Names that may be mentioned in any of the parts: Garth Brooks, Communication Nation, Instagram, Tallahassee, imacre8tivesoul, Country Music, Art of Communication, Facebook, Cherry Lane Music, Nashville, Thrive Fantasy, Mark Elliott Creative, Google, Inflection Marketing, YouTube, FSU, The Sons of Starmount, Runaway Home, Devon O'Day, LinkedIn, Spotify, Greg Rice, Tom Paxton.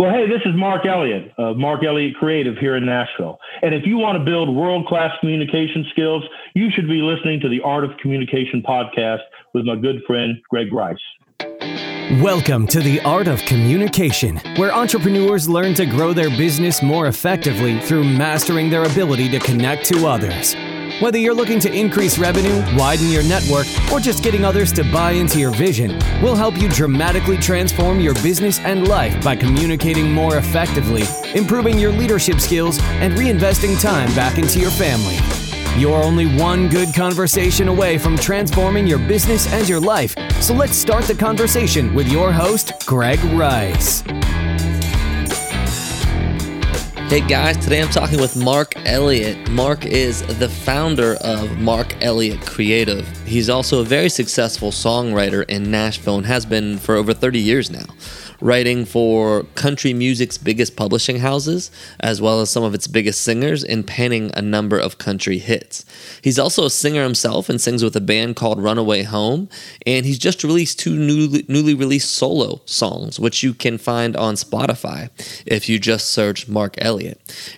Well, hey, this is Mark Elliott of Mark Elliott Creative here in Nashville. And if you want to build world-class communication skills, you should be listening to the Art of Communication podcast with my good friend, Greg Rice. Welcome to the Art of Communication, where entrepreneurs learn to grow their business more effectively through mastering their ability to connect to others. Whether you're looking to increase revenue, widen your network, or just getting others to buy into your vision, we'll help you dramatically transform your business and life by communicating more effectively, improving your leadership skills, and reinvesting time back into your family. You're only one good conversation away from transforming your business and your life, so let's start the conversation with your host, Greg Rice. Hey guys, today I'm talking with Mark Elliott. Mark is the founder of Mark Elliott Creative. He's also a very successful songwriter in Nashville and has been for over 30 years now, writing for country music's biggest publishing houses, as well as some of its biggest singers, and penning a number of country hits. He's also a singer himself and sings with a band called Runaway Home, and he's just released two newly released solo songs, which you can find on Spotify if you just search Mark Elliott.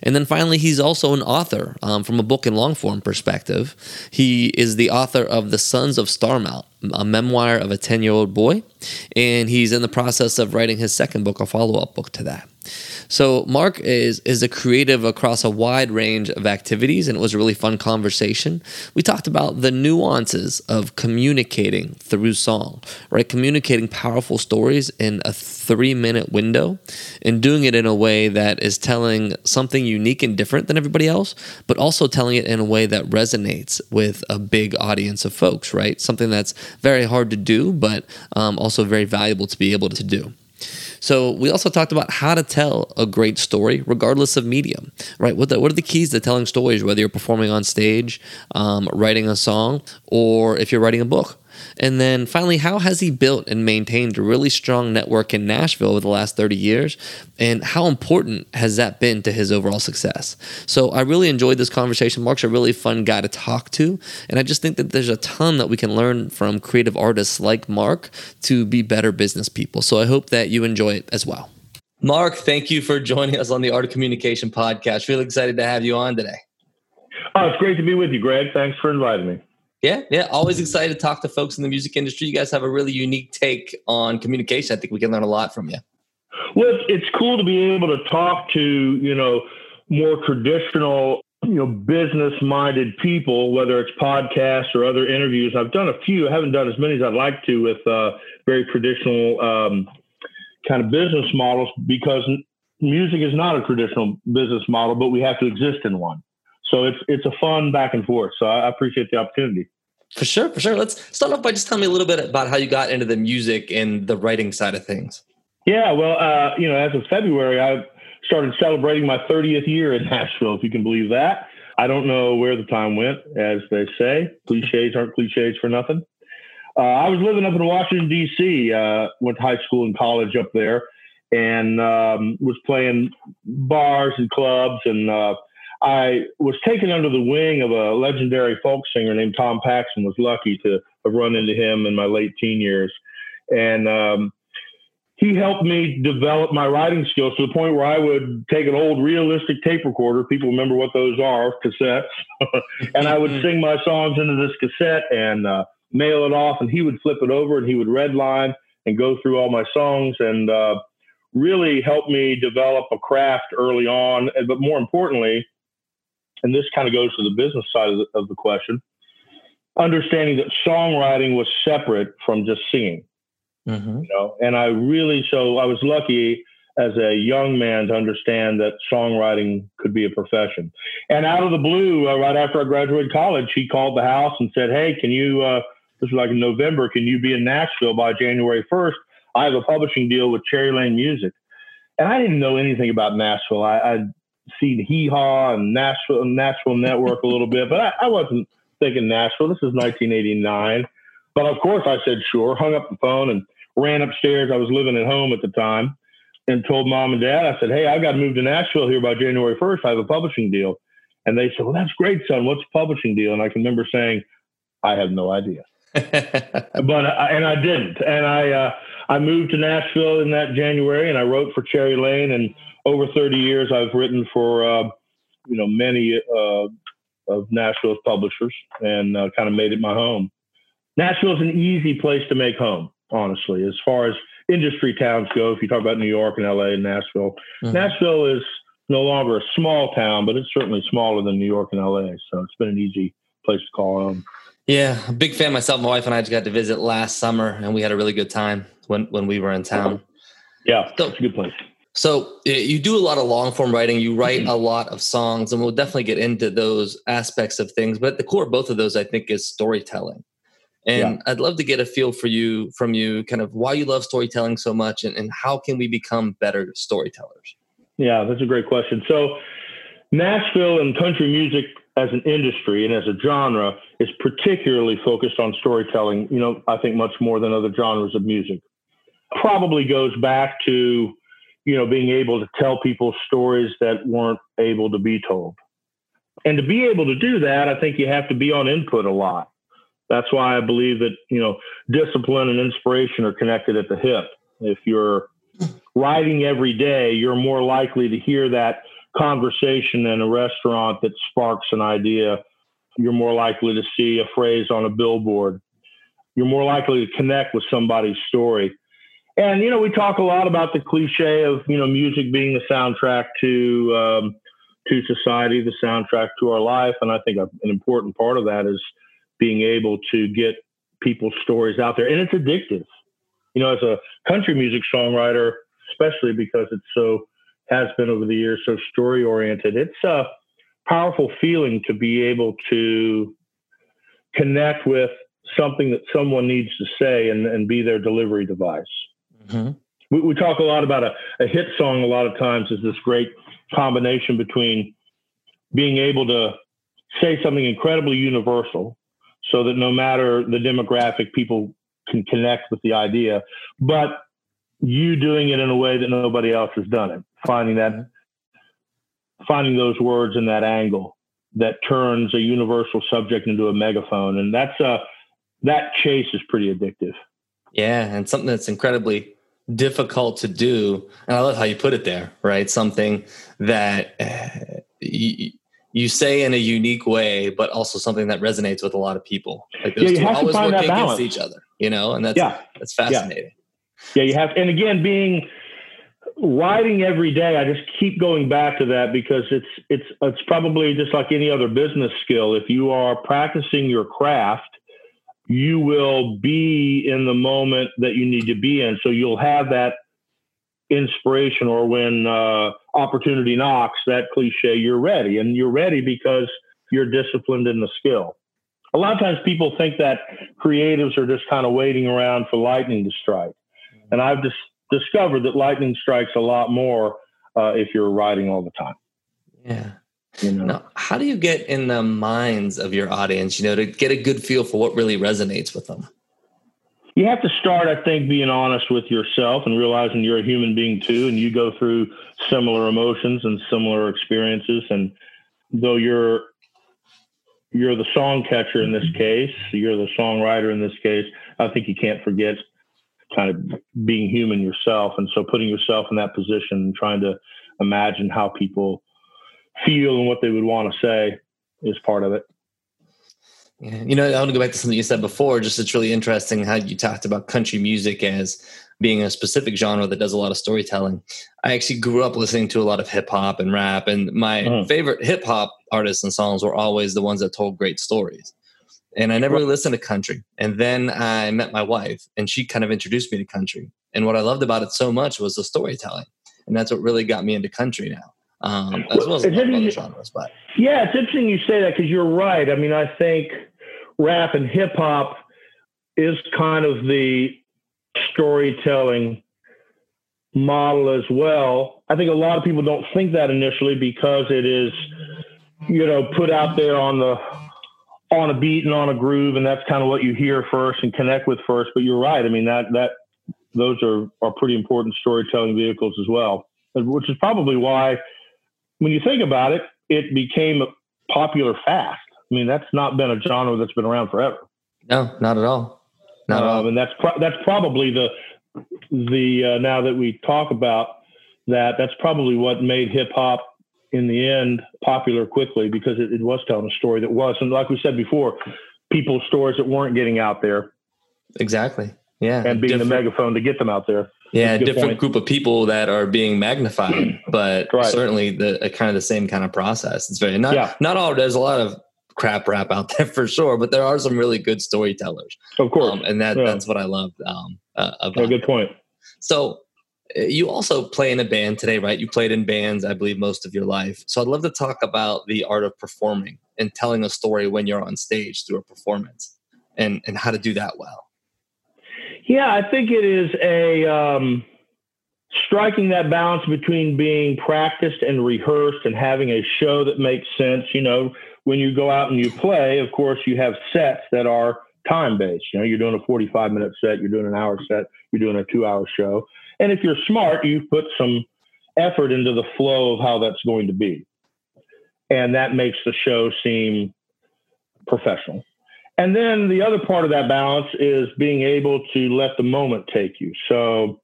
And then finally, he's also an author from a book and long-form perspective. He is the author of The Sons of Starmount, a memoir of a 10-year-old boy, and he's in the process of writing his second book, a follow-up book to that. So Mark is a creative across a wide range of activities, and it was a really fun conversation. We talked about the nuances of communicating through song, right? Communicating powerful stories in a 3-minute window and doing it in a way that is telling something unique and different than everybody else, but also telling it in a way that resonates with a big audience of folks, right? Something that's very hard to do, but also very valuable to be able to do. So we also talked about how to tell a great story regardless of medium, right? What are the keys to telling stories, whether you're performing on stage, writing a song, or if you're writing a book? And then finally, how has he built and maintained a really strong network in Nashville over the last 30 years? And how important has that been to his overall success? So I really enjoyed this conversation. Mark's a really fun guy to talk to. And I just think that there's a ton that we can learn from creative artists like Mark to be better business people. So I hope that you enjoy it as well. Mark, thank you for joining us on the Art of Communication podcast. Really excited to have you on today. Oh, it's great to be with you, Greg. Thanks for inviting me. Yeah. Always excited to talk to folks in the music industry. You guys have a really unique take on communication. I think we can learn a lot from you. Well, it's cool to be able to talk to, more traditional, business-minded people, whether it's podcasts or other interviews. I've done a few. I haven't done as many as I'd like to with very traditional kind of business models, because music is not a traditional business model, but we have to exist in one. So it's a fun back and forth. So I appreciate the opportunity. For sure. Let's start off by just telling me a little bit about how you got into the music and the writing side of things. Yeah, well, as of February, I started celebrating my 30th year in Nashville, if you can believe that. I don't know where the time went, as they say. Cliches aren't cliches for nothing. I was living up in Washington, D.C., went to high school and college up there, and was playing bars and clubs, and I was taken under the wing of a legendary folk singer named Tom Paxton. Was lucky to have run into him in my late teen years. And he helped me develop my writing skills to the point where I would take an old realistic tape recorder. People remember what those are, cassettes. And I would sing my songs into this cassette and mail it off. And he would flip it over and he would redline and go through all my songs and really helped me develop a craft early on. But more importantly, and this kind of goes to the business side of the question, understanding that songwriting was separate from just singing. Mm-hmm. And I was lucky as a young man to understand that songwriting could be a profession. And out of the blue, right after I graduated college, he called the house and said, hey, can you, this was like in November, can you be in Nashville by January 1st? I have a publishing deal with Cherry Lane Music. And I didn't know anything about Nashville. I seen Hee Haw and Nashville Network a little bit, but I wasn't thinking Nashville. This is 1989. But of course I said sure, hung up the phone and ran upstairs. I was living at home at the time and told mom and dad, I said, hey, I've got to move to Nashville here by January 1st. I have a publishing deal. And they said, well, that's great, son. What's a publishing deal? And I can remember saying, I have no idea. But I didn't. And I I moved to Nashville in that January, and I wrote for Cherry Lane. And over 30 years, I've written for many of Nashville's publishers, and kind of made it my home. Nashville's an easy place to make home, honestly, as far as industry towns go. If you talk about New York and LA and Nashville, Nashville is no longer a small town, but it's certainly smaller than New York and LA. So it's been an easy place to call home. Yeah. I'm a big fan myself. My wife and I just got to visit last summer, and we had a really good time when we were in town. Yeah. So, it's a good place. So you do a lot of long form writing. You write a lot of songs, and we'll definitely get into those aspects of things. But the core of both of those, I think, is storytelling. And I'd love to get a feel from you, kind of why you love storytelling so much, and how can we become better storytellers? Yeah, that's a great question. So Nashville and country music as an industry and as a genre is particularly focused on storytelling, I think much more than other genres of music. Probably goes back to, being able to tell people stories that weren't able to be told. And to be able to do that, I think you have to be on input a lot. That's why I believe that, discipline and inspiration are connected at the hip. If you're writing every day, you're more likely to hear that conversation in a restaurant that sparks an idea. You're more likely to see a phrase on a billboard. You're more likely to connect with somebody's story. And, we talk a lot about the cliche of, music being the soundtrack to society, the soundtrack to our life. And I think an important part of that is being able to get people's stories out there. And it's addictive, as a country music songwriter, especially because has been over the years, so story oriented. It's a powerful feeling to be able to connect with something that someone needs to say and be their delivery device. Mm-hmm. We talk a lot about a hit song. A lot of times is this great combination between being able to say something incredibly universal, so that no matter the demographic, people can connect with the idea, but you doing it in a way that nobody else has done it, finding those words in that angle that turns a universal subject into a megaphone. And that's that chase is pretty addictive. Yeah. And something that's incredibly difficult to do. And I love how you put it there, right? Something that you say in a unique way, but also something that resonates with a lot of people. Like those two always work against each other, and that's fascinating. Yeah, you have, and again, writing every day, I just keep going back to that because it's probably just like any other business skill. If you are practicing your craft, you will be in the moment that you need to be in. So you'll have that inspiration, or when opportunity knocks, that cliche, you're ready. And you're ready because you're disciplined in the skill. A lot of times people think that creatives are just kind of waiting around for lightning to strike. And I've just discovered that lightning strikes a lot more if you're writing all the time. Yeah. Now, how do you get in the minds of your audience, to get a good feel for what really resonates with them? You have to start, I think, being honest with yourself and realizing you're a human being too, and you go through similar emotions and similar experiences. And though you're the song catcher in this case, you're the songwriter in this case, I think you can't forget kind of being human yourself. And so putting yourself in that position and trying to imagine how people feel and what they would want to say is part of it. I want to go back to something you said before. Just it's really interesting how you talked about country music as being a specific genre that does a lot of storytelling. I actually grew up listening to a lot of hip hop and rap, and my favorite hip hop artists and songs were always the ones that told great stories. And I never really listened to country. And then I met my wife, and she kind of introduced me to country. And what I loved about it so much was the storytelling. And that's what really got me into country now. As well as other genres. But yeah, it's interesting you say that because you're right. I mean, I think rap and hip hop is kind of the storytelling model as well. I think a lot of people don't think that initially because it is, put out there on a beat and on a groove, and that's kind of what you hear first and connect with first. But you're right. I mean, that those are pretty important storytelling vehicles as well, which is probably why when you think about it, it became popular fast. I mean, that's not been a genre that's been around forever. No, not at all. And that's probably the now that we talk about that, that's probably what made hip hop in the end popular quickly, because it was telling a story that was, and like we said before, people's stories that weren't getting out there. Exactly. Yeah. And being the megaphone to get them out there. Yeah. Different group of people that are being magnified, but certainly the same kind of process. It's very, not all, there's a lot of crap rap out there for sure, but there are some really good storytellers. Of course. And that's what I love. About good point. So, you also play in a band today, right? You played in bands, I believe, most of your life. So I'd love to talk about the art of performing and telling a story when you're on stage through a performance, and how to do that well. Yeah, I think it is striking that balance between being practiced and rehearsed and having a show that makes sense. You know, when you go out and you play, of course, you have sets that are time-based. You know, you're doing a 45-minute set, you're doing an hour set, you're doing a 2-hour show. And if you're smart, you put some effort into the flow of how that's going to be. And that makes the show seem professional. And then the other part of that balance is being able to let the moment take you. So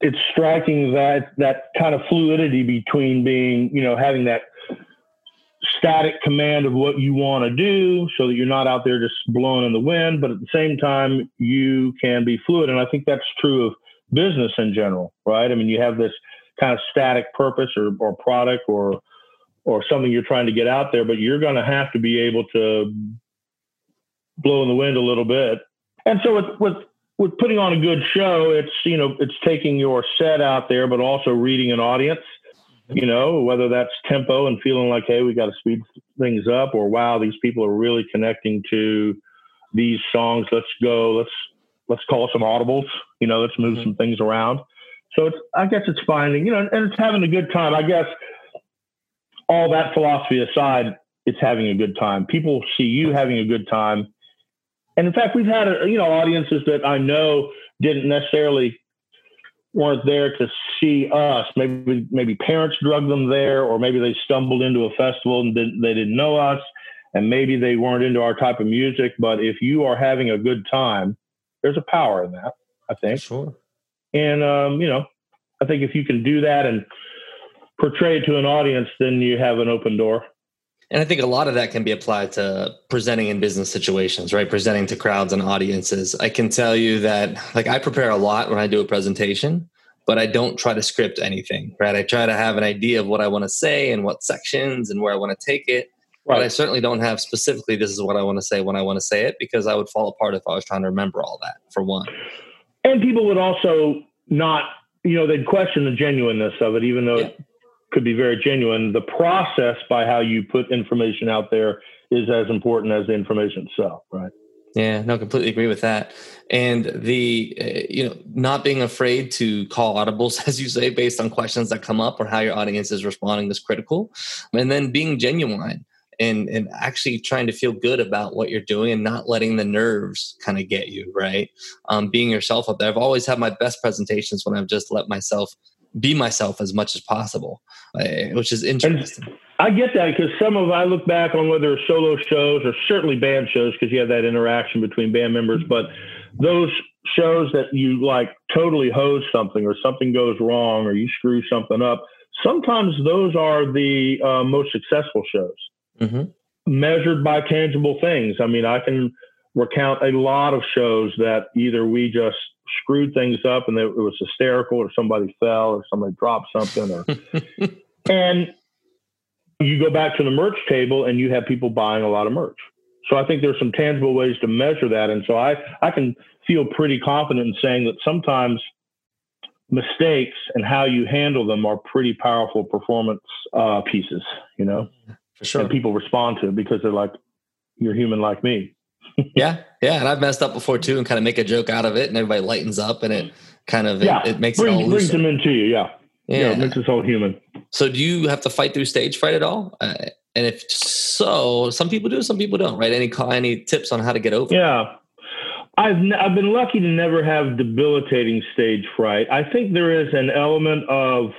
it's striking that kind of fluidity between being, you know, having that static command of what you want to do so that you're not out there just blowing in the wind, but at the same time, you can be fluid. And I think that's true of business in general, right? I mean, you have this kind of static purpose or product or something you're trying to get out there, but you're going to have to be able to blow in the wind a little bit. And so with putting on a good show, it's, you know, it's taking your set out there, but also reading an audience, you know, whether that's tempo and feeling like, hey, we got to speed things up, or wow, these people are really connecting to these songs. Let's go. Let's call some audibles, you know, let's move some things around. So I guess it's finding, you know, and it's having a good time. I guess all that philosophy aside, it's having a good time. People see you having a good time. And in fact, we've had, audiences that I know didn't necessarily weren't there to see us. Maybe parents drugged them there, or maybe they stumbled into a festival and they didn't know us. And maybe they weren't into our type of music. But if you are having a good time, there's a power in that, I think. Sure. And, I think if you can do that and portray it to an audience, then you have an open door. And I think a lot of that can be applied to presenting in business situations, right? Presenting to crowds and audiences. I can tell you that, like, I prepare a lot when I do a presentation, but I don't try to script anything, right? I try to have an idea of what I want to say and what sections and where I want to take it. Right. But I certainly don't have specifically, this is what I want to say when I want to say it, because I would fall apart if I was trying to remember all that, for one. And people would also not, they'd question the genuineness of it, even though it could be very genuine. The process by how you put information out there is as important as the information itself, right? Yeah, no, completely agree with that. And not being afraid to call audibles, as you say, based on questions that come up or how your audience is responding is critical. And then being genuine. And actually trying to feel good about what you're doing and not letting the nerves kind of get you, right? Being yourself up there. I've always had my best presentations when I've just let myself be myself as much as possible, which is interesting. And I get that, because I look back on whether solo shows or certainly band shows, because you have that interaction between band members, but those shows that you like totally hose something, or something goes wrong, or you screw something up, sometimes those are the most successful shows. Mm-hmm. Measured by tangible things. I mean, I can recount a lot of shows that either we just screwed things up and it was hysterical, or somebody fell, or somebody dropped something, or and you go back to the merch table and you have people buying a lot of merch. So I think there's some tangible ways to measure that. And so I can feel pretty confident in saying that sometimes mistakes and how you handle them are pretty powerful performance pieces, you know? For sure. And people respond to it because they're like, you're human like me. Yeah. And I've messed up before too, and kind of make a joke out of it, and everybody lightens up, and it kind of, it makes it all brings them into you. Yeah. It makes us all human. So do you have to fight through stage fright at all? And if so, some people do, some people don't, right? Any tips on how to get over it? Yeah. I've been lucky to never have debilitating stage fright. I think there is an element of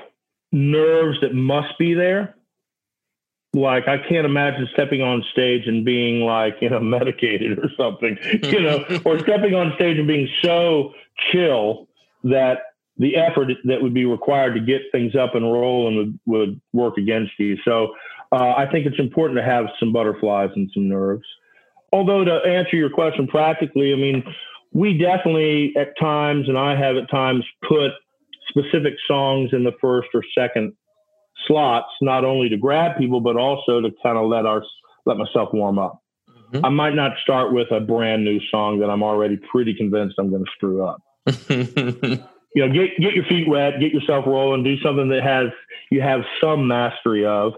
nerves that must be there. Like, I can't imagine stepping on stage and being like, medicated or something, or stepping on stage and being so chill that the effort that would be required to get things up and rolling would work against you. So I think it's important to have some butterflies and some nerves. Although, to answer your question practically, I mean, we definitely at times, and I have at times, put specific songs in the first or second slots, not only to grab people, but also to kind of let myself warm up. Mm-hmm. I might not start with a brand new song that I'm already pretty convinced I'm going to screw up. You know, get your feet wet, get yourself rolling, do something that you have some mastery of.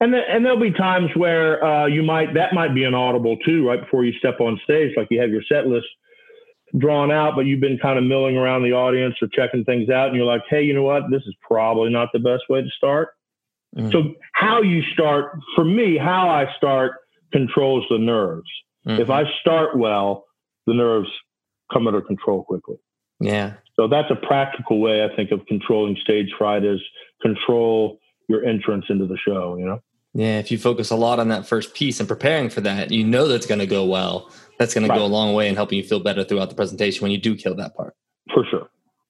And there'll be times where that might be an audible too, right before you step on stage, like you have your set list drawn out, but you've been kind of milling around the audience or checking things out, and you're like, hey, you know what? This is probably not the best way to start. Mm. So how I start controls the nerves. Mm-hmm. If I start well, the nerves come under control quickly. Yeah. So that's a practical way, I think, of controlling stage fright, is control your entrance into the show, you know? Yeah. If you focus a lot on that first piece and preparing for that, you know, that's going to go well. That's going to go a long way in helping you feel better throughout the presentation when you do kill that part. For sure.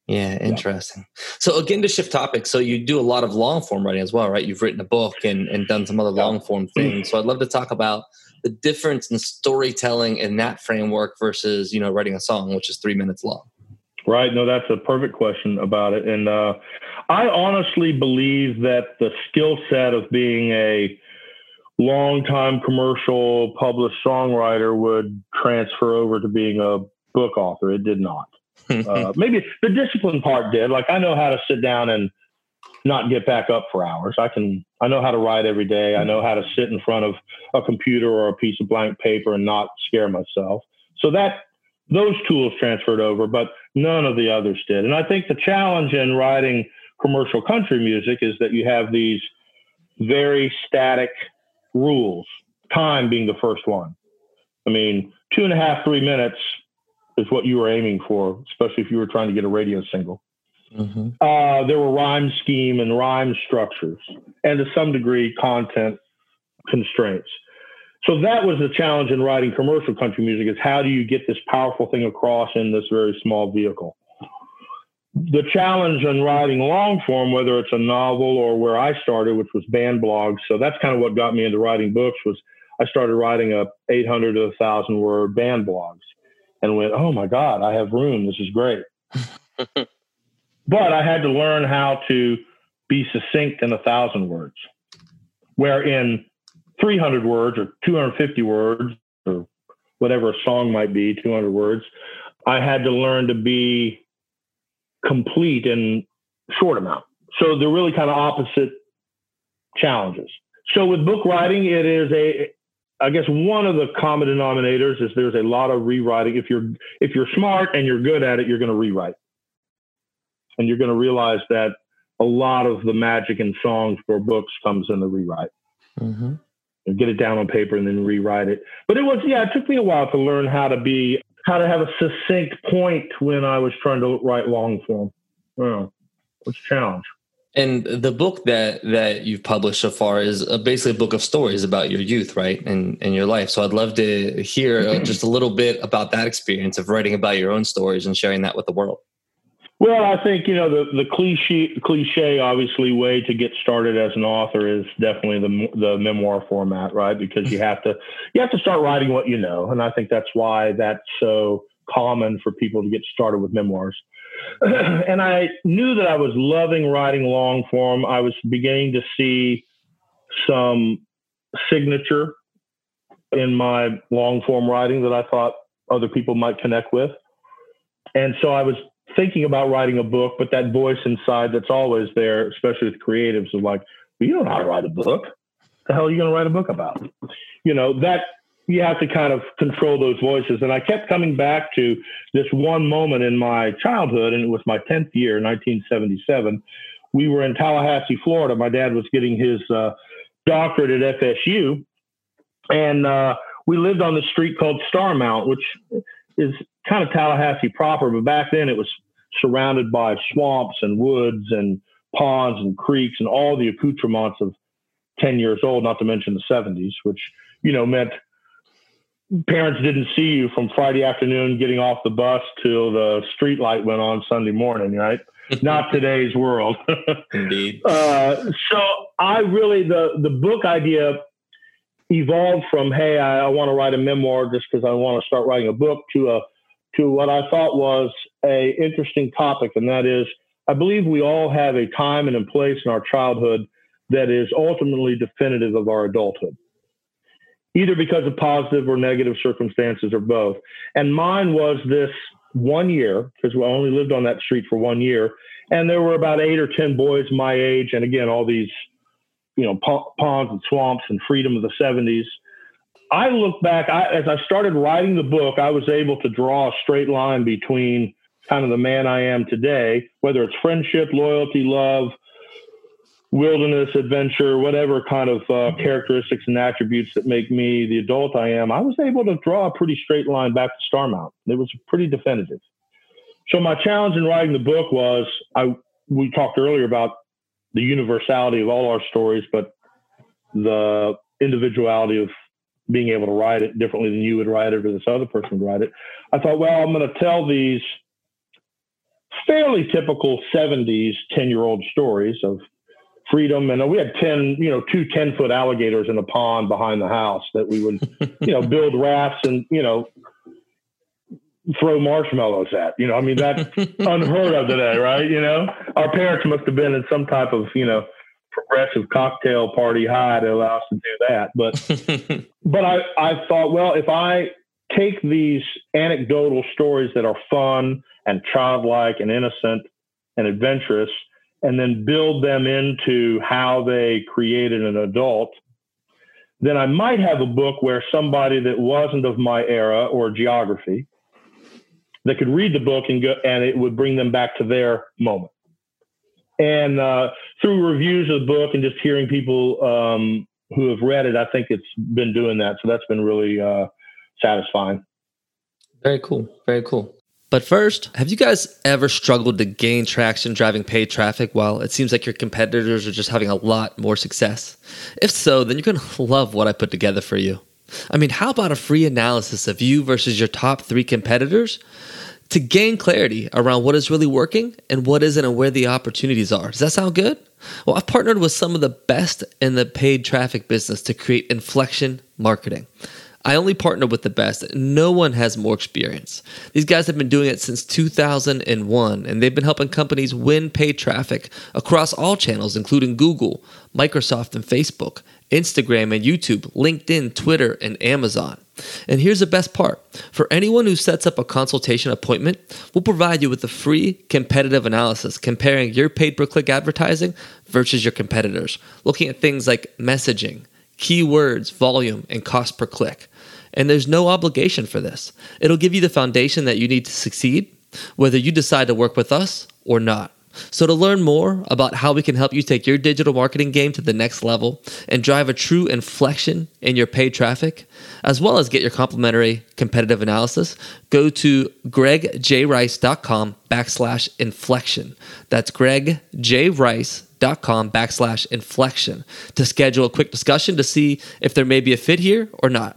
Yeah. Interesting. Yeah. So again, to shift topics. So you do a lot of long form writing as well, right? You've written a book and done some other long form things. So I'd love to talk about the difference in storytelling in that framework versus, you know, writing a song, which is 3 minutes long. Right. No, that's a perfect question about it. And I honestly believe that the skill set of being a long-time commercial published songwriter would transfer over to being a book author. It did not. Maybe the discipline part did. Like, I know how to sit down and not get back up for hours. I know how to write every day. I know how to sit in front of a computer or a piece of blank paper and not scare myself. So those tools transferred over, but none of the others did. And I think the challenge in writing commercial country music is that you have these very static rules, time being the first one. I mean, 2.5, 3 minutes is what you were aiming for, especially if you were trying to get a radio single. Mm-hmm. There were rhyme scheme and rhyme structures, and to some degree, content constraints. So that was the challenge in writing commercial country music, is how do you get this powerful thing across in this very small vehicle? The challenge in writing long form, whether it's a novel or where I started, which was band blogs. So that's kind of what got me into writing books, was I started writing a 800 to 1,000 word band blogs and went, oh my God, I have room. This is great. But I had to learn how to be succinct in 1,000 words, where in 300 words or 250 words or whatever a song might be, 200 words, I had to learn to be complete in short amount. So they're really kind of opposite challenges. So with book writing, it is one of the common denominators is there's a lot of rewriting. If you're smart and you're good at it, you're going to rewrite. And you're going to realize that a lot of the magic in songs or books comes in the rewrite. Mm-hmm. Get it down on paper and then rewrite it. But it took me a while to learn how to have a succinct point when I was trying to write long form. Well, it's a challenge. And the book that you've published so far is basically a book of stories about your youth, right? And your life. So I'd love to hear just a little bit about that experience of writing about your own stories and sharing that with the world. Well, I think, you know, the cliche, obviously, way to get started as an author is definitely the memoir format, right? Because you have to start writing what you know. And I think that's why that's so common for people to get started with memoirs. And I knew that I was loving writing long form. I was beginning to see some signature in my long form writing that I thought other people might connect with. And so I was thinking about writing a book, but that voice inside that's always there, especially with creatives, is like, well, you don't know how to write a book. What the hell are you going to write a book about? You know, that you have to kind of control those voices. And I kept coming back to this one moment in my childhood, and it was my 10th year, 1977. We were in Tallahassee, Florida. My dad was getting his doctorate at FSU. And we lived on the street called Starmount, which is kind of Tallahassee proper, but back then it was surrounded by swamps and woods and ponds and creeks and all the accoutrements of 10 years old, not to mention the 70s, which, you know, meant parents didn't see you from Friday afternoon getting off the bus till the street light went on Sunday morning, right? Not today's world. Indeed. So I really, the book idea evolved from, hey, I want to write a memoir just because I want to start writing a book, to what I thought was a interesting topic. And that is, I believe we all have a time and a place in our childhood that is ultimately definitive of our adulthood, either because of positive or negative circumstances or both. And mine was this 1 year, because we only lived on that street for 1 year. And there were about 8 or 10 boys my age. And again, all these, you know, ponds and swamps and freedom of the 70s. I look back, as I started writing the book, I was able to draw a straight line between kind of the man I am today, whether it's friendship, loyalty, love, wilderness, adventure, whatever kind of characteristics and attributes that make me the adult I am. I was able to draw a pretty straight line back to Starmount. It was pretty definitive. So my challenge in writing the book was, we talked earlier about the universality of all our stories, but the individuality of being able to write it differently than you would write it or this other person would write it. I thought, well, I'm going to tell these fairly typical 70s 10-year-old stories of freedom. And we had 2 10-foot alligators in a pond behind the house that we would, build rafts and, throw marshmallows at. That's unheard of today, right? Our parents must have been in some type of, progressive cocktail party high to allow us to do that. But I thought, well, if I take these anecdotal stories that are fun and childlike and innocent and adventurous, and then build them into how they created an adult, then I might have a book where somebody that wasn't of my era or geography that could read the book and go, and it would bring them back to their moment. And through reviews of the book and just hearing people who have read it, I think it's been doing that. So that's been really satisfying. Very cool. Very cool. But first, have you guys ever struggled to gain traction driving paid traffic while it seems like your competitors are just having a lot more success? If so, then you're going to love what I put together for you. I mean, how about a free analysis of you versus your top 3 competitors? To gain clarity around what is really working and what isn't and where the opportunities are. Does that sound good? Well, I've partnered with some of the best in the paid traffic business to create Inflection Marketing. I only partner with the best. No one has more experience. These guys have been doing it since 2001, and they've been helping companies win paid traffic across all channels, including Google, Microsoft and Facebook, Instagram and YouTube, LinkedIn, Twitter, and Amazon. And here's the best part. For anyone who sets up a consultation appointment, we'll provide you with a free competitive analysis comparing your paid per click advertising versus your competitors, looking at things like messaging, keywords, volume, and cost per click. And there's no obligation for this. It'll give you the foundation that you need to succeed, whether you decide to work with us or not. So to learn more about how we can help you take your digital marketing game to the next level and drive a true inflection in your paid traffic, as well as get your complimentary competitive analysis, go to gregjrice.com/inflection. That's gregjrice.com/inflection to schedule a quick discussion to see if there may be a fit here or not.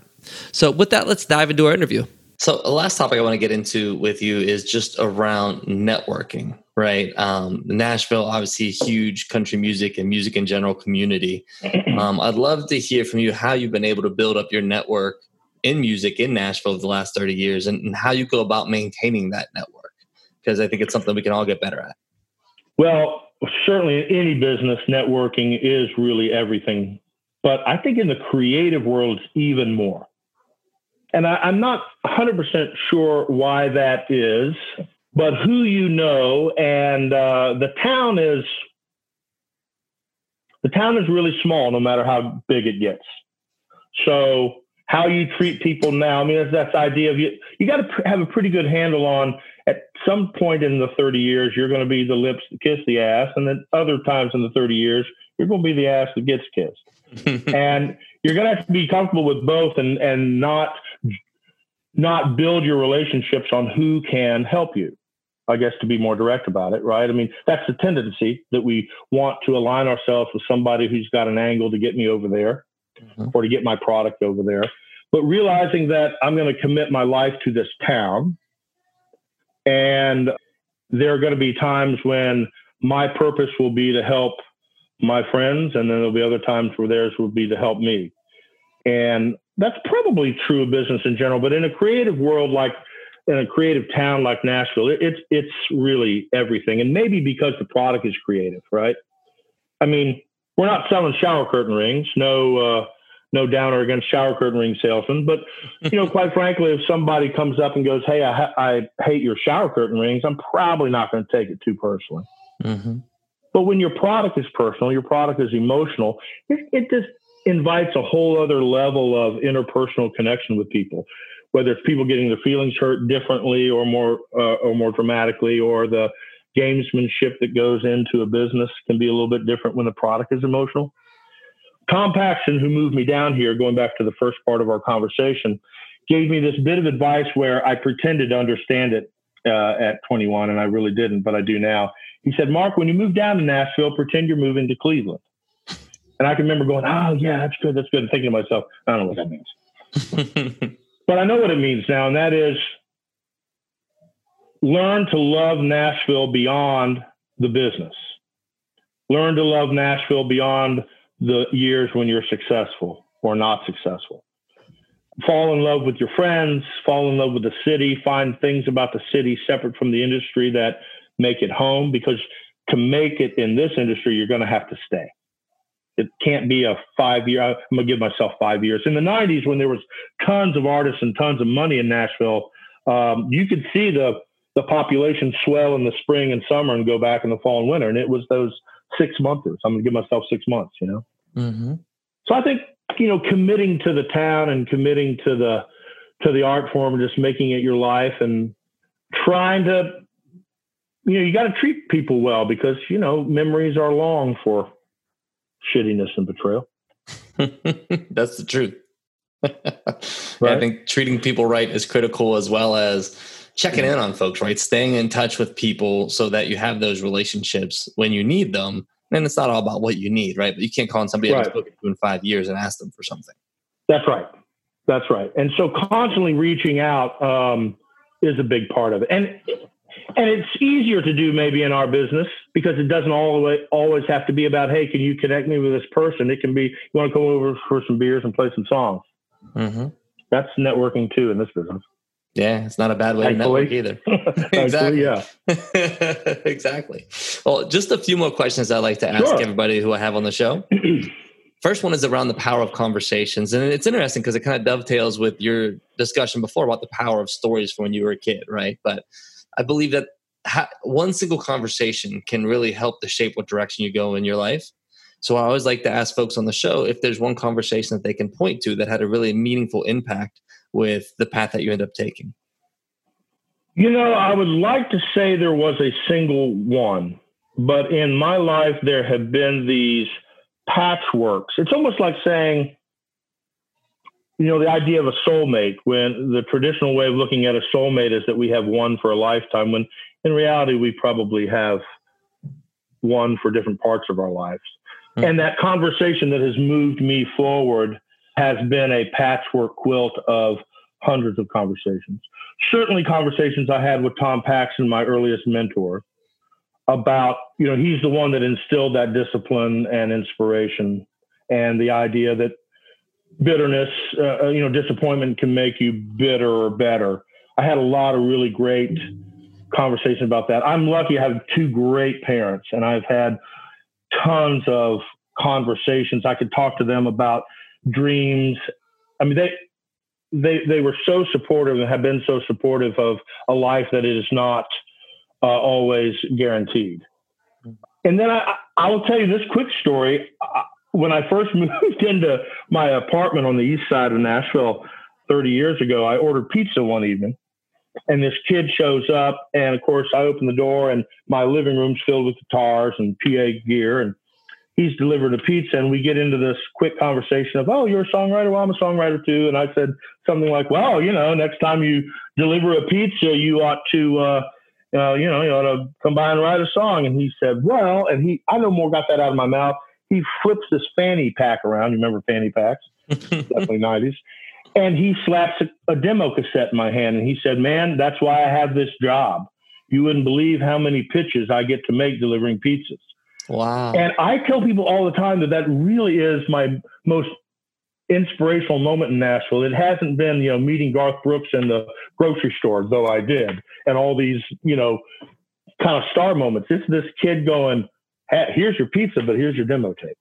So with that, let's dive into our interview. So the last topic I want to get into with you is just around networking, right? Nashville, obviously a huge country music and music in general community. I'd love to hear from you how you've been able to build up your network in music in Nashville over the last 30 years and how you go about maintaining that network, because I think it's something we can all get better at. Well, certainly in any business, networking is really everything. But I think in the creative world, it's even more. And I'm not 100% sure why that is, but who you know, and the town is really small, no matter how big it gets. So how you treat people now, I mean, that's the idea of you got to have a pretty good handle on, at some point in the 30 years, you're going to be the lips that kiss the ass. And then other times in the 30 years, you're going to be the ass that gets kissed. And you're going to have to be comfortable with both and not build your relationships on who can help you, I guess, to be more direct about it, right? I mean, that's the tendency that we want to align ourselves with somebody who's got an angle to get me over there or to get my product over there. but realizing that I'm going to commit my life to this town. And there are going to be times when my purpose will be to help my friends, and then there'll be other times where theirs will be to help me. And that's probably true of business in general, but in a creative world, like in a creative town like Nashville, it's really everything. And maybe because the product is creative, right? I mean, we're not selling shower curtain rings, no downer against shower curtain ring salesmen. But, you know, quite frankly, if somebody comes up and goes, hey, I hate your shower curtain rings, I'm probably not going to take it too personally. Mm-hmm. But when your product is personal, your product is emotional, it just invites a whole other level of interpersonal connection with people, whether it's people getting their feelings hurt differently or more dramatically, or the gamesmanship that goes into a business can be a little bit different when the product is emotional. Tom Paxton, who moved me down here, going back to the first part of our conversation, gave me this bit of advice where I pretended to understand it at 21, and I really didn't, but I do now. He said, Mark, when you move down to Nashville, pretend you're moving to Cleveland. And I can remember going, oh, yeah, that's good, and thinking to myself, I don't know what that means. But I know what it means now, and that is learn to love Nashville beyond the business. Learn to love Nashville beyond the years when you're successful or not successful. Fall in love with your friends, fall in love with the city, find things about the city separate from the industry that make it home, because to make it in this industry, you're going to have to stay. It can't be a 5-year, I'm going to give myself 5 years. In the 90s, when there was tons of artists and tons of money in Nashville, you could see the population swell in the spring and summer and go back in the fall and winter. And it was those 6-monthers. I'm going to give myself 6 months, you know? Mm-hmm. So I think, you know, committing to the town and committing to the art form and just making it your life and trying to, you know, you got to treat people well, because, you know, memories are long for shittiness and betrayal. That's the truth. Right? Yeah, I think treating people right is critical, as well as checking in on folks, right? Staying in touch with people so that you have those relationships when you need them. And it's not all about what you need, right? But you can't call on somebody I've spoken to in 5 years and ask them for something. That's right. And so constantly reaching out is a big part of it. And it's easier to do maybe in our business, because it doesn't always have to be about, hey, can you connect me with this person? It can be, you want to come over for some beers and play some songs. Mm-hmm. That's networking too in this business. Yeah, it's not a bad way to network either. Exactly. Exactly. Well, just a few more questions I'd like to ask everybody who I have on the show. First one is around the power of conversations. And it's interesting because it kind of dovetails with your discussion before about the power of stories from when you were a kid, right? But I believe that one single conversation can really help to shape what direction you go in your life. So I always like to ask folks on the show if there's one conversation that they can point to that had a really meaningful impact with the path that you end up taking. You know, I would like to say there was a single one, but in my life, there have been these patchworks. It's almost like saying, you know, the idea of a soulmate, when the traditional way of looking at a soulmate is that we have one for a lifetime, when in reality, we probably have one for different parts of our lives. Mm-hmm. And that conversation that has moved me forward has been a patchwork quilt of hundreds of conversations. Certainly conversations I had with Tom Paxton, my earliest mentor, about, you know, he's the one that instilled that discipline and inspiration and the idea that bitterness, you know, disappointment can make you bitter or better. I had a lot of really great conversations about that. I'm lucky I have 2 great parents, and I've had tons of conversations. I could talk to them about dreams. I mean, they were so supportive and have been so supportive of a life that it is not always guaranteed. And then I will tell you this quick story. When I first moved into my apartment on the east side of Nashville 30 years ago, I ordered pizza one evening, and this kid shows up. And of course, I open the door, and my living room's filled with guitars and PA gear, and he's delivered a pizza, and we get into this quick conversation of, oh, you're a songwriter? Well, I'm a songwriter too. And I said something like, well, you know, next time you deliver a pizza, you ought to, you know, you ought to come by and write a song. And he said, well, and I no more got that out of my mouth. He flips this fanny pack around. You remember fanny packs? Definitely 90s. And he slaps a demo cassette in my hand. And he said, man, that's why I have this job. You wouldn't believe how many pitches I get to make delivering pizzas. Wow. And I tell people all the time that that really is my most inspirational moment in Nashville. It hasn't been, you know, meeting Garth Brooks in the grocery store, though I did, and all these, you know, kind of star moments. It's this kid going, hey, here's your pizza, but here's your demo tape.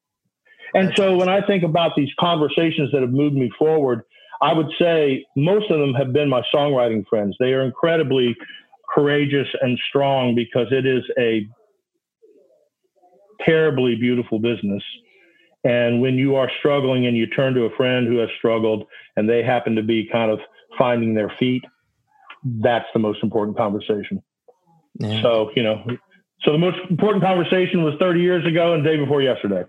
And so when I think about these conversations that have moved me forward, I would say most of them have been my songwriting friends. They are incredibly courageous and strong because it is a terribly beautiful business. And when you are struggling and you turn to a friend who has struggled and they happen to be kind of finding their feet, that's the most important conversation. Yeah. So, you know, so the most important conversation was 30 years ago and day before yesterday.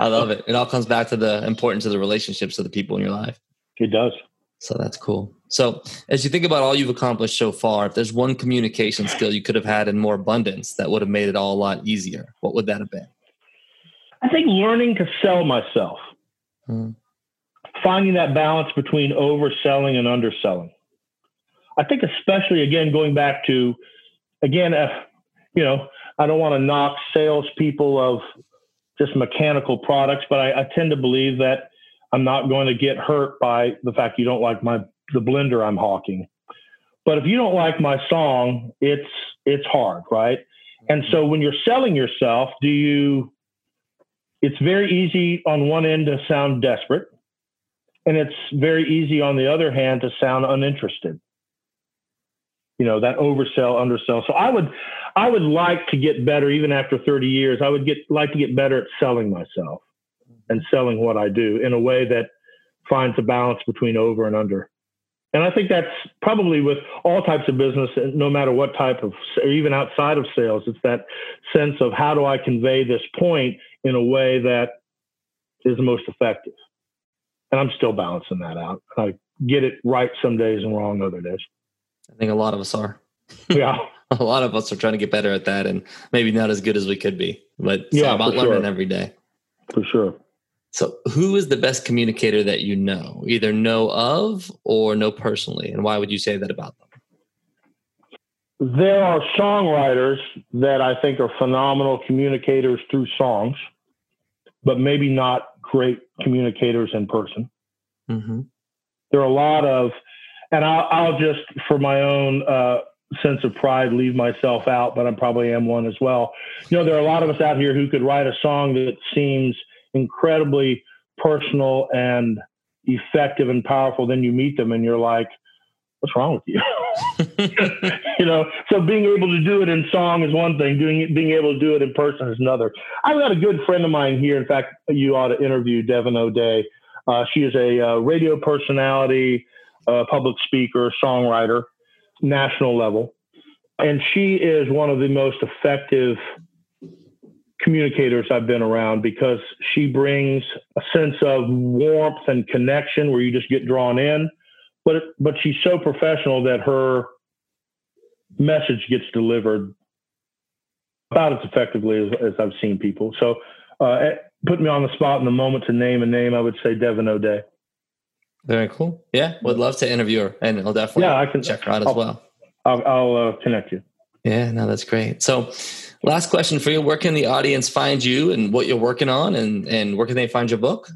I love it. It all comes back to the importance of the relationships of the people in your life. It does. So that's cool. So as you think about all you've accomplished so far, if there's one communication skill you could have had in more abundance that would have made it all a lot easier, what would that have been? I think learning to sell myself, finding that balance between overselling and underselling. I think especially, again, going back to, again, you know, I don't want to knock salespeople of just mechanical products, but I tend to believe that I'm not going to get hurt by the fact you don't like the blender I'm hawking. But if you don't like my song, it's hard, right? And so when you're selling yourself, it's very easy on one end to sound desperate, and it's very easy on the other hand to sound uninterested. You know, that oversell, undersell. So I would like to get better, even after 30 years, I would like to get better at selling myself and selling what I do in a way that finds a balance between over and under. And I think that's probably with all types of business, no matter what type of, or even outside of sales, it's that sense of how do I convey this point in a way that is the most effective. And I'm still balancing that out. I get it right some days and wrong other days. I think a lot of us are. Yeah. A lot of us are trying to get better at that and maybe not as good as we could be, but it's about learning every day. For sure. So who is the best communicator that you know, either know of or know personally? And why would you say that about them? There are songwriters that I think are phenomenal communicators through songs, but maybe not great communicators in person. Mm-hmm. There are a lot of, and I'll just, for my own sense of pride, leave myself out, but I probably am one as well. You know, there are a lot of us out here who could write a song that seems incredibly personal and effective and powerful. Then you meet them and you're like, what's wrong with you? You know, so being able to do it in song is one thing. Being able to do it in person is another. I've got a good friend of mine here. In fact, you ought to interview Devon O'Day. She is a radio personality, public speaker, songwriter, national level. And she is one of the most effective communicators I've been around because she brings a sense of warmth and connection where you just get drawn in. But she's so professional that her message gets delivered about as effectively as I've seen people. So put me on the spot in the moment to name a name, I would say Devon O'Day. Very cool. Yeah, would love to interview her, and I'll definitely check her out as well. I'll connect you. Yeah, no, that's great. So last question for you. Where can the audience find you and what you're working on, and where can they find your book?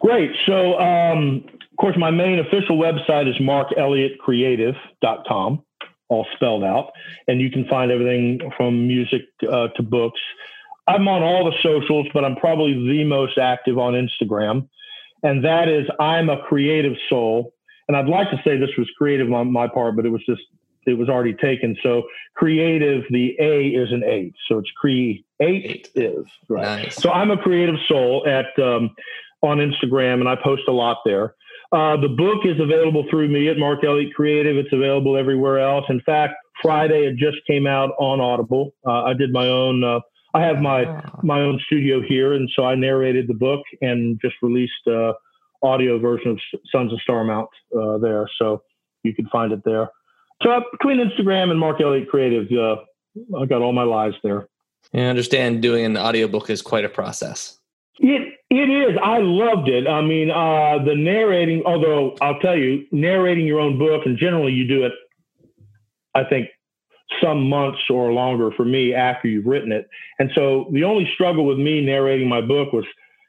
Great. So, of course, my main official website is markelliottcreative.com, all spelled out. And you can find everything from music to books. I'm on all the socials, but I'm probably the most active on Instagram. And that is I'm a creative soul. And I'd like to say this was creative on my part, but it was already taken. So creative, the A is an eight. So it's creative, right? Nice. So I'm a creative soul at on Instagram, and I post a lot there. The book is available through me at Mark Elliott Creative. It's available everywhere else. In fact, Friday, it just came out on Audible. I did my own, I have my own studio here. And so I narrated the book and just released audio version of Sons of Starmount there. So you can find it there. So between Instagram and Mark Elliott Creative, I've got all my lives there. And I understand doing an audiobook is quite a process. It It is. I loved it. I mean, the narrating, although I'll tell you, narrating your own book, and generally you do it, I think, some months or longer for me after you've written it. And so the only struggle with me narrating my book was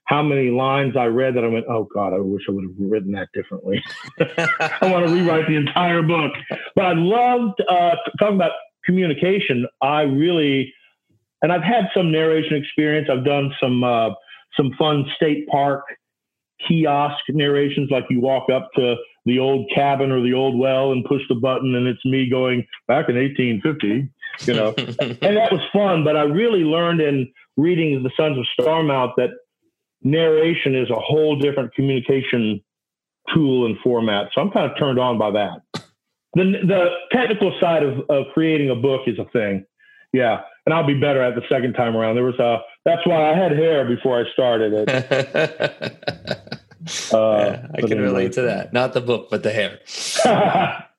how many lines I read that I went, oh God, I wish I would have written that differently. I want to rewrite the entire book. But I loved talking about communication. I really, and I've had some narration experience. I've done some fun state park kiosk narrations, like you walk up to the old cabin or the old well and push the button, and it's me going back in 1850, you know. And that was fun, but I really learned in reading The Sons of Starmount that narration is a whole different communication tool and format. So I'm kind of turned on by that. The technical side of creating a book is a thing. Yeah. And I'll be better at the second time around. That's why I had hair before I started it. I can relate to that. Not the book, but the hair.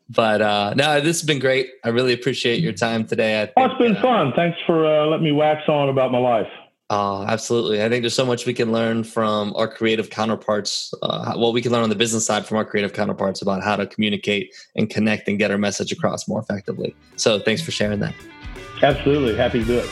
But no, this has been great. I really appreciate your time today. It's been fun. Thanks for letting me wax on about my life. Absolutely. I think there's so much we can learn from our creative counterparts. What we can learn on the business side from our creative counterparts about how to communicate and connect and get our message across more effectively. So thanks for sharing that. Absolutely. Happy to do it.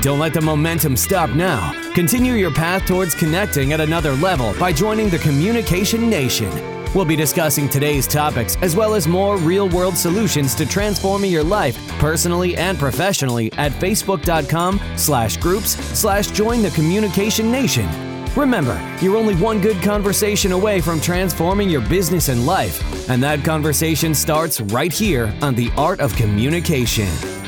Don't let the momentum stop now. Continue your path towards connecting at another level by joining the Communication Nation. We'll be discussing today's topics as well as more real-world solutions to transforming your life personally and professionally at facebook.com/groups/jointhe Communication Nation. Remember, you're only one good conversation away from transforming your business and life, and that conversation starts right here on The Art of Communication.